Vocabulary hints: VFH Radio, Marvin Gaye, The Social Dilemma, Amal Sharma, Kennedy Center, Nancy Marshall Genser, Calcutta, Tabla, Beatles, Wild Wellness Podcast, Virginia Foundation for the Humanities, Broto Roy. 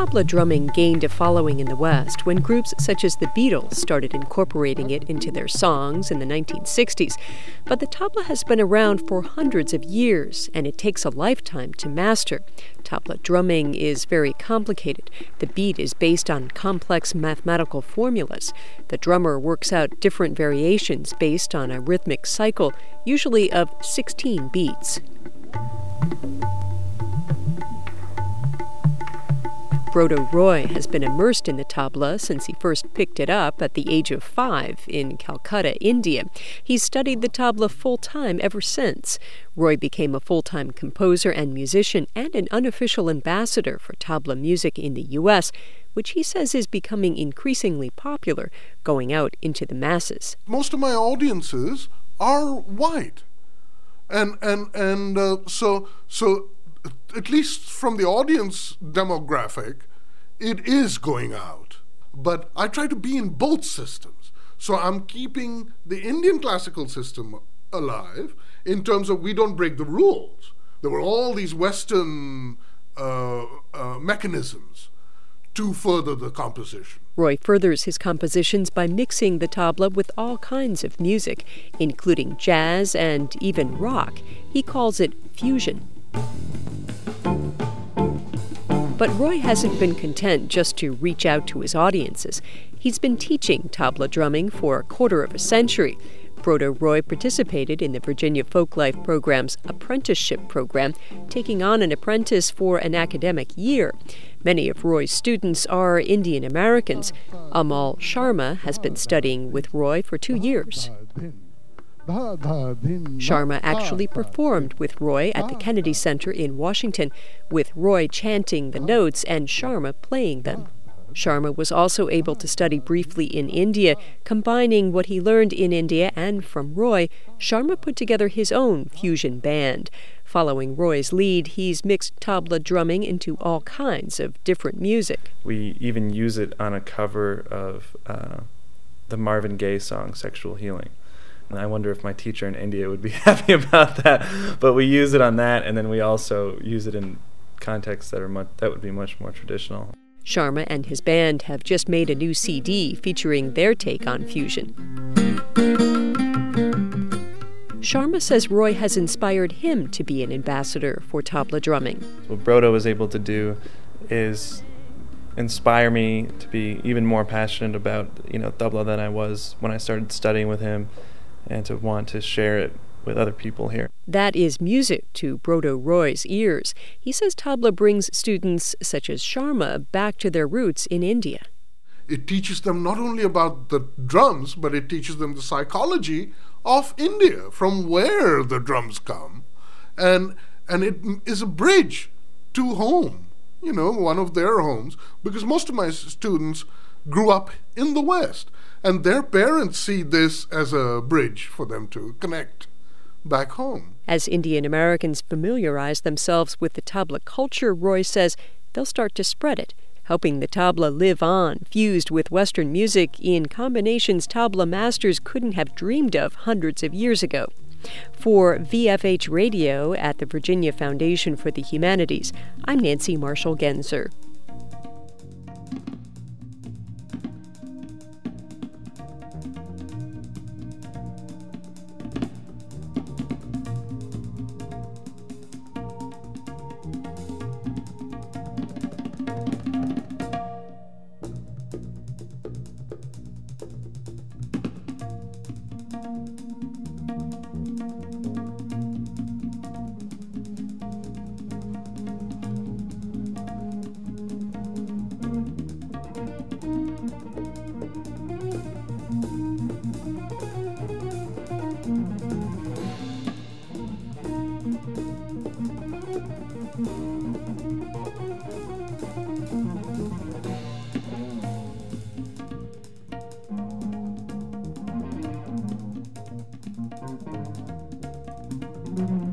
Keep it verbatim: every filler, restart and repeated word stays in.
tabla drumming gained a following in the West when groups such as the Beatles started incorporating it into their songs in the nineteen sixties. But the tabla has been around for hundreds of years, and it takes a lifetime to master. Tabla drumming is very complicated. The beat is based on complex mathematical formulas. The drummer works out different variations based on a rhythmic cycle, usually of sixteen beats. Broto Roy has been immersed in the tabla since he first picked it up at the age of five in Calcutta, India. He's studied the tabla full-time ever since. Roy became a full-time composer and musician and an unofficial ambassador for tabla music in the U S, which he says is becoming increasingly popular, going out into the masses. Most of my audiences are white. And, and, and uh, so... so at least from the audience demographic, it is going out. But I try to be in both systems. So I'm keeping the Indian classical system alive in terms of we don't break the rules. There were all these Western uh, uh, mechanisms to further the composition. Roy furthers his compositions by mixing the tabla with all kinds of music, including jazz and even rock. He calls it fusion. But Roy hasn't been content just to reach out to his audiences. He's been teaching tabla drumming for a quarter of a century. Broto Roy participated in the Virginia Folklife Program's apprenticeship program, taking on an apprentice for an academic year. Many of Roy's students are Indian Americans. Amal Sharma has been studying with Roy for two years. Sharma actually performed with Roy at the Kennedy Center in Washington, with Roy chanting the notes and Sharma playing them. Sharma was also able to study briefly in India, combining what he learned in India and from Roy. Sharma put together his own fusion band. Following Roy's lead, he's mixed tabla drumming into all kinds of different music. We even use it on a cover of uh, the Marvin Gaye song, Sexual Healing. I wonder if my teacher in India would be happy about that. But we use it on that, and then we also use it in contexts that are much, that would be much more traditional. Sharma and his band have just made a new C D featuring their take on fusion. Sharma says Roy has inspired him to be an ambassador for tabla drumming. What Broto was able to do is inspire me to be even more passionate about, you know, tabla than I was when I started studying with him, and to want to share it with other people here. That is music to Broto Roy's ears. He says tabla brings students such as Sharma back to their roots in India. It teaches them not only about the drums, but it teaches them the psychology of India, from where the drums come. And, and it is a bridge to home, you know, one of their homes, because most of my students grew up in the West. And their parents see this as a bridge for them to connect back home. As Indian Americans familiarize themselves with the tabla culture, Roy says they'll start to spread it, helping the tabla live on, fused with Western music in combinations tabla masters couldn't have dreamed of hundreds of years ago. For V F H Radio at the Virginia Foundation for the Humanities, I'm Nancy Marshall Genser. Mm-hmm.